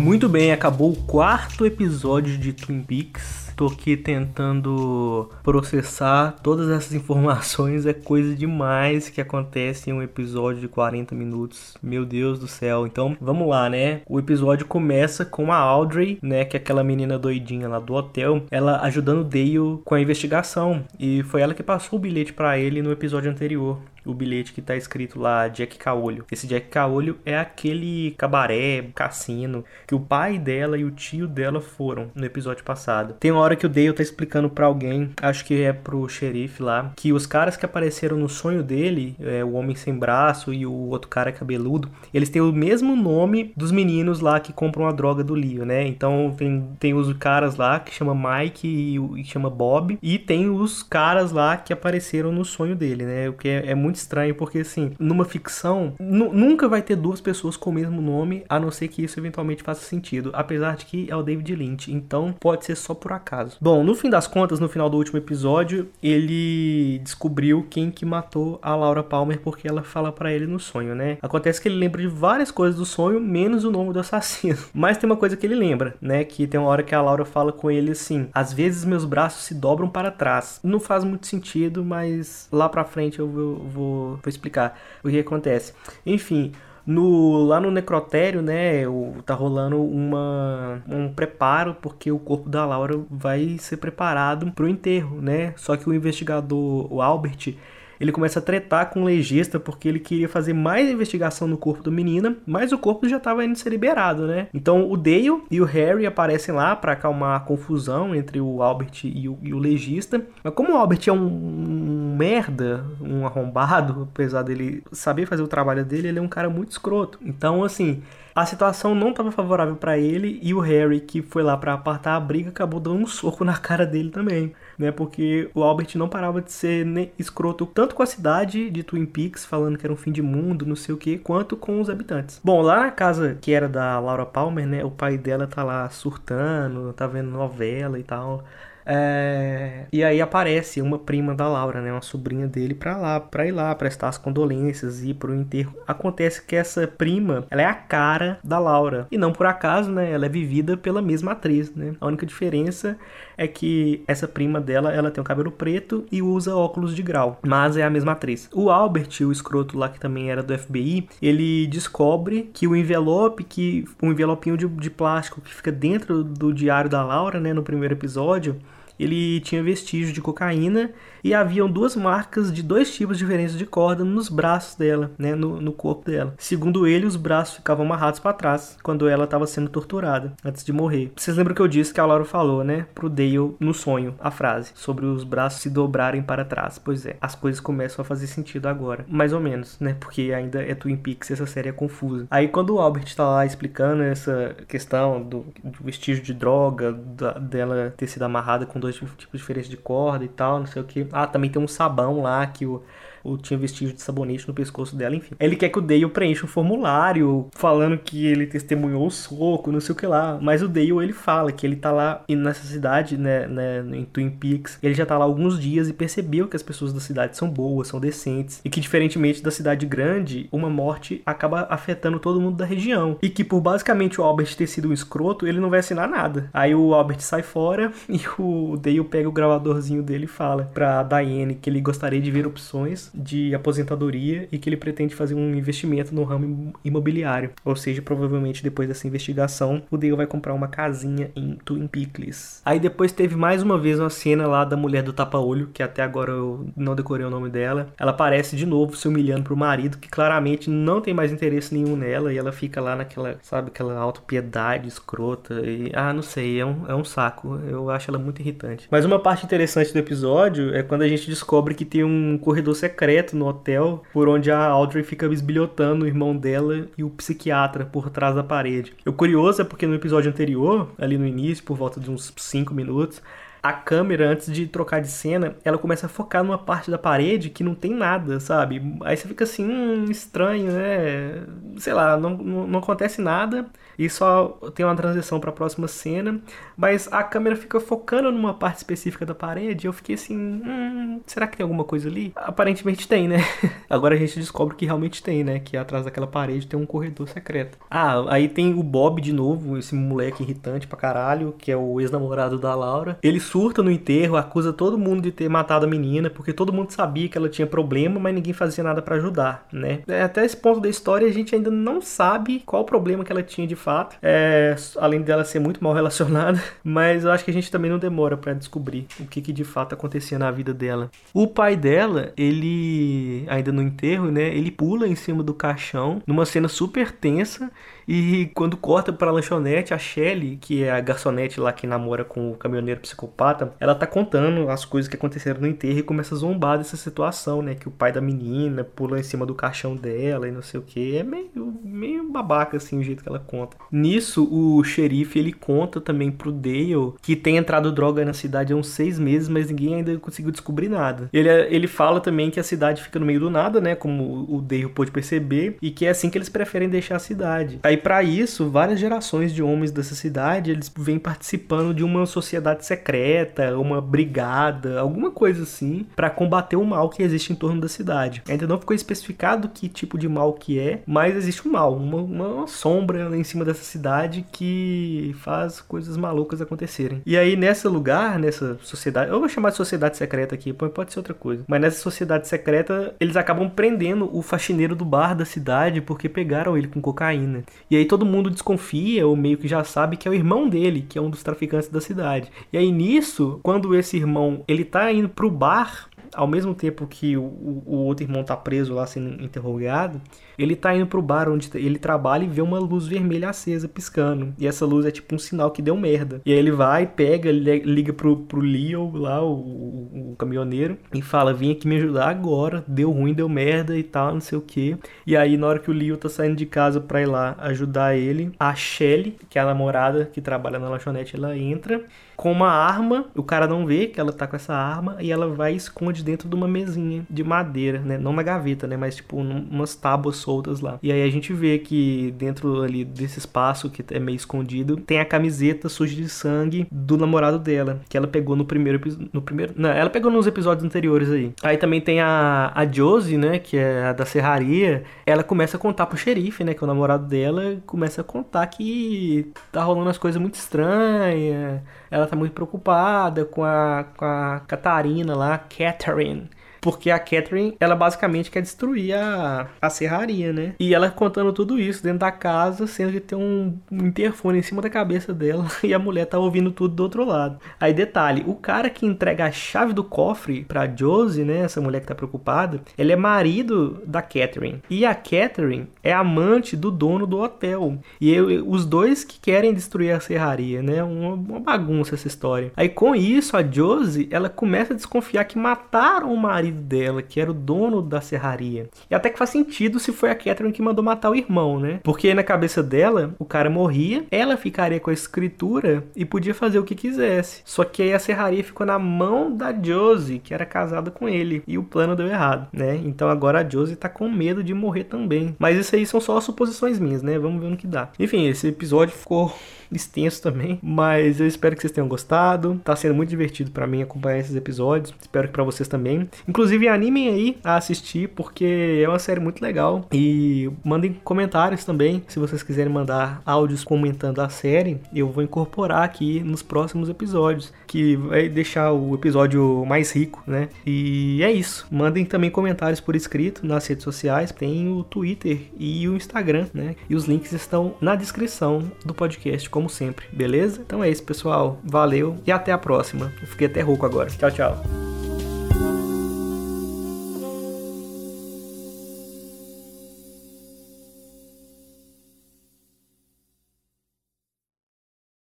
Muito bem, acabou o quarto episódio de Twin Peaks. Tô aqui tentando processar todas essas informações, é coisa demais que acontece em um episódio de 40 minutos. Meu Deus do céu. Então, vamos lá, né? O episódio começa com a Audrey, né, que é aquela menina doidinha lá do hotel, ela ajudando o Dale com a investigação, e foi ela que passou o bilhete pra ele no episódio anterior. O bilhete que tá escrito lá, Jack Caolho. Esse Jack Caolho é aquele cabaré, cassino, que o pai dela e o tio dela foram no episódio passado. Tem uma hora que o Dale tá explicando pra alguém, acho que é pro xerife lá, que os caras que apareceram no sonho dele, o homem sem braço e o outro cara cabeludo, eles têm o mesmo nome dos meninos lá que compram a droga do Leo, né? Então tem os caras lá que chama Mike e que chama Bob, e tem os caras lá que apareceram no sonho dele, né? O que é muito estranho, porque assim, numa ficção nunca vai ter duas pessoas com o mesmo nome, a não ser que isso eventualmente faça sentido, apesar de que é o David Lynch, então pode ser só por acaso. Bom, no fim das contas, no final do último episódio, ele descobriu quem que matou a Laura Palmer, porque ela fala pra ele no sonho, né? Acontece que ele lembra de várias coisas do sonho, menos o nome do assassino. Mas tem uma coisa que ele lembra, né? Que tem uma hora que a Laura fala com ele assim, às vezes meus braços se dobram para trás. Não faz muito sentido, mas lá pra frente eu vou explicar o que acontece. Enfim, lá no necrotério, né, tá rolando um preparo, porque o corpo da Laura vai ser preparado pro enterro, né? Só que o investigador, o Albert, ele começa a tretar com o legista, porque ele queria fazer mais investigação no corpo da menina, mas o corpo já estava indo ser liberado, né? Então o Dale e o Harry aparecem lá para acalmar a confusão entre o Albert e o legista. Mas como o Albert é um merda, um arrombado, apesar dele saber fazer o trabalho dele, ele é um cara muito escroto. Então, assim, a situação não estava favorável para ele, e o Harry, que foi lá para apartar a briga, acabou dando um soco na cara dele também, né? Porque o Albert não parava de ser escroto, tanto com a cidade de Twin Peaks, falando que era um fim de mundo, não sei o que, quanto com os habitantes. Bom, lá na casa que era da Laura Palmer, né? O pai dela tá lá surtando, tá vendo novela e tal. E aí aparece uma prima da Laura, né, uma sobrinha dele, pra ir lá prestar as condolências e ir pro enterro. Acontece que essa prima, ela é a cara da Laura, e não por acaso, né, ela é vivida pela mesma atriz, né. A única diferença é que essa prima dela, ela tem o cabelo preto e usa óculos de grau, mas é a mesma atriz. O Albert, o escroto lá, que também era do FBI, ele descobre que um envelopinho de plástico que fica dentro do diário da Laura, né, no primeiro episódio, ele tinha vestígio de cocaína, e haviam duas marcas de dois tipos diferentes de corda nos braços dela, né, no corpo dela. Segundo ele, os braços ficavam amarrados para trás quando ela estava sendo torturada, antes de morrer. Vocês lembram que eu disse que a Laura falou, né, pro Dale no sonho, a frase sobre os braços se dobrarem para trás? Pois é, as coisas começam a fazer sentido agora, mais ou menos, né, porque ainda é Twin Peaks, essa série é confusa. Aí quando o Albert tá lá explicando essa questão do vestígio de droga, dela ter sido amarrada com dois tipos diferentes de corda e tal, não sei o que. Ah, também tem um sabão lá que tinha vestígio de sabonete no pescoço dela, enfim. Ele quer que o Dale preencha um formulário falando que ele testemunhou o soco, não sei o que lá. Mas o Dale, ele fala que ele tá lá nessa cidade, né, em Twin Peaks. Ele já tá lá há alguns dias e percebeu que as pessoas da cidade são boas, são decentes. E que, diferentemente da cidade grande, uma morte acaba afetando todo mundo da região. E que, por basicamente o Albert ter sido um escroto, ele não vai assinar nada. Aí o Albert sai fora e o Dale pega o gravadorzinho dele e fala pra Diane que ele gostaria de ver opções de aposentadoria e que ele pretende fazer um investimento no ramo imobiliário. Ou seja, provavelmente depois dessa investigação, o Dale vai comprar uma casinha em Twin Peaks. Aí depois teve mais uma vez uma cena lá da mulher do tapa-olho, que até agora eu não decorei o nome dela. Ela aparece de novo se humilhando pro marido, que claramente não tem mais interesse nenhum nela, e ela fica lá naquela, sabe, aquela autopiedade escrota e, não sei, é um saco. Eu acho ela muito irritante. Mas uma parte interessante do episódio é quando a gente descobre que tem um corredor secreto no hotel, por onde a Audrey fica bisbilhotando o irmão dela e o psiquiatra por trás da parede. O curioso é porque no episódio anterior, ali no início, por volta de uns 5 minutos, a câmera, antes de trocar de cena, ela começa a focar numa parte da parede que não tem nada, sabe? Aí você fica assim, estranho, né? Sei lá, não acontece nada e só tem uma transição para a próxima cena, mas a câmera fica focando numa parte específica da parede e eu fiquei assim, será que tem alguma coisa ali? Aparentemente tem, né? Agora a gente descobre que realmente tem, né? Que atrás daquela parede tem um corredor secreto. Ah, aí tem o Bob de novo, esse moleque irritante pra caralho, que é o ex-namorado da Laura. Ele surta no enterro, acusa todo mundo de ter matado a menina, porque todo mundo sabia que ela tinha problema, mas ninguém fazia nada pra ajudar, né? Até esse ponto da história a gente ainda não sabe qual o problema que ela tinha de fato, além dela ser muito mal relacionada, mas eu acho que a gente também não demora pra descobrir o que de fato acontecia na vida dela. O pai dela, ele, ainda no enterro, né, ele pula em cima do caixão, numa cena super tensa, e quando corta pra lanchonete, a Shelly, que é a garçonete lá que namora com o caminhoneiro psicopata, ela tá contando as coisas que aconteceram no enterro e começa a zombar dessa situação, né? Que o pai da menina pula em cima do caixão dela e não sei o que. É meio babaca, assim, o jeito que ela conta. Nisso, o xerife, ele conta também pro Dale que tem entrado droga na cidade há uns 6 meses, mas ninguém ainda conseguiu descobrir nada. Ele fala também que a cidade fica no meio do nada, né? Como o Dale pôde perceber, e que é assim que eles preferem deixar a cidade. Aí, para isso, várias gerações de homens dessa cidade, eles vêm participando de uma sociedade secreta, uma brigada, alguma coisa assim, para combater o mal que existe em torno da cidade. Ainda não ficou especificado que tipo de mal que é, mas existe um mal, uma sombra lá em cima dessa cidade que faz coisas malucas acontecerem. E aí, nessa sociedade, eu vou chamar de sociedade secreta aqui, pode ser outra coisa, mas nessa sociedade secreta, eles acabam prendendo o faxineiro do bar da cidade porque pegaram ele com cocaína. E aí todo mundo desconfia, ou meio que já sabe, que é o irmão dele, que é um dos traficantes da cidade. E aí nisso, quando esse irmão, ele tá indo pro bar, ao mesmo tempo que o outro irmão tá preso lá sendo interrogado, ele tá indo pro bar onde ele trabalha e vê uma luz vermelha acesa piscando. E essa luz é tipo um sinal que deu merda. E aí ele vai, pega, liga pro Leo lá, o caminhoneiro, e fala, vem aqui me ajudar agora, deu ruim, deu merda e tal, não sei o que. E aí na hora que o Leo tá saindo de casa pra ir lá ajudar ele, a Shelly, que é a namorada que trabalha na lanchonete, ela entra com uma arma, o cara não vê que ela tá com essa arma, e ela vai e esconde dentro de uma mesinha de madeira, né? Não na gaveta, né? Mas tipo umas tábuas soltas lá. E aí a gente vê que dentro ali desse espaço, que é meio escondido, tem a camiseta suja de sangue do namorado dela, que ela pegou no primeiro episódio. Não, ela pegou nos episódios anteriores aí. Aí também tem a Josie, né? Que é a da serraria. Ela começa a contar pro xerife, né? Que é o namorado dela, começa a contar que tá rolando as coisas muito estranhas. Ela tá muito preocupada com a Catarina lá, Catherine. Porque a Catherine, ela basicamente quer destruir a serraria, né? E ela contando tudo isso dentro da casa, sendo que tem um interfone em cima da cabeça dela e a mulher tá ouvindo tudo do outro lado. Aí, detalhe, o cara que entrega a chave do cofre pra Josie, né? Essa mulher que tá preocupada, ele é marido da Catherine. E a Catherine é amante do dono do hotel. E os dois que querem destruir a serraria, né? Uma bagunça essa história. Aí, com isso, a Josie, ela começa a desconfiar que mataram o marido dela, que era o dono da serraria. E até que faz sentido se foi a Catherine que mandou matar o irmão, né? Porque na cabeça dela, o cara morria, ela ficaria com a escritura e podia fazer o que quisesse. Só que aí a serraria ficou na mão da Josie, que era casada com ele, e o plano deu errado, né? Então agora a Josie tá com medo de morrer também. Mas isso aí são só suposições minhas, né? Vamos ver no que dá. Enfim, esse episódio ficou extenso também, mas eu espero que vocês tenham gostado. Tá sendo muito divertido pra mim acompanhar esses episódios, espero que pra vocês também. Inclusive, animem aí a assistir, porque é uma série muito legal. E mandem comentários também, se vocês quiserem mandar áudios comentando a série, eu vou incorporar aqui nos próximos episódios, que vai deixar o episódio mais rico, né? E é isso. Mandem também comentários por escrito nas redes sociais, tem o Twitter e o Instagram, né? E os links estão na descrição do podcast, como sempre, beleza? Então é isso, pessoal. Valeu e até a próxima. Eu fiquei até rouco agora. Tchau, tchau.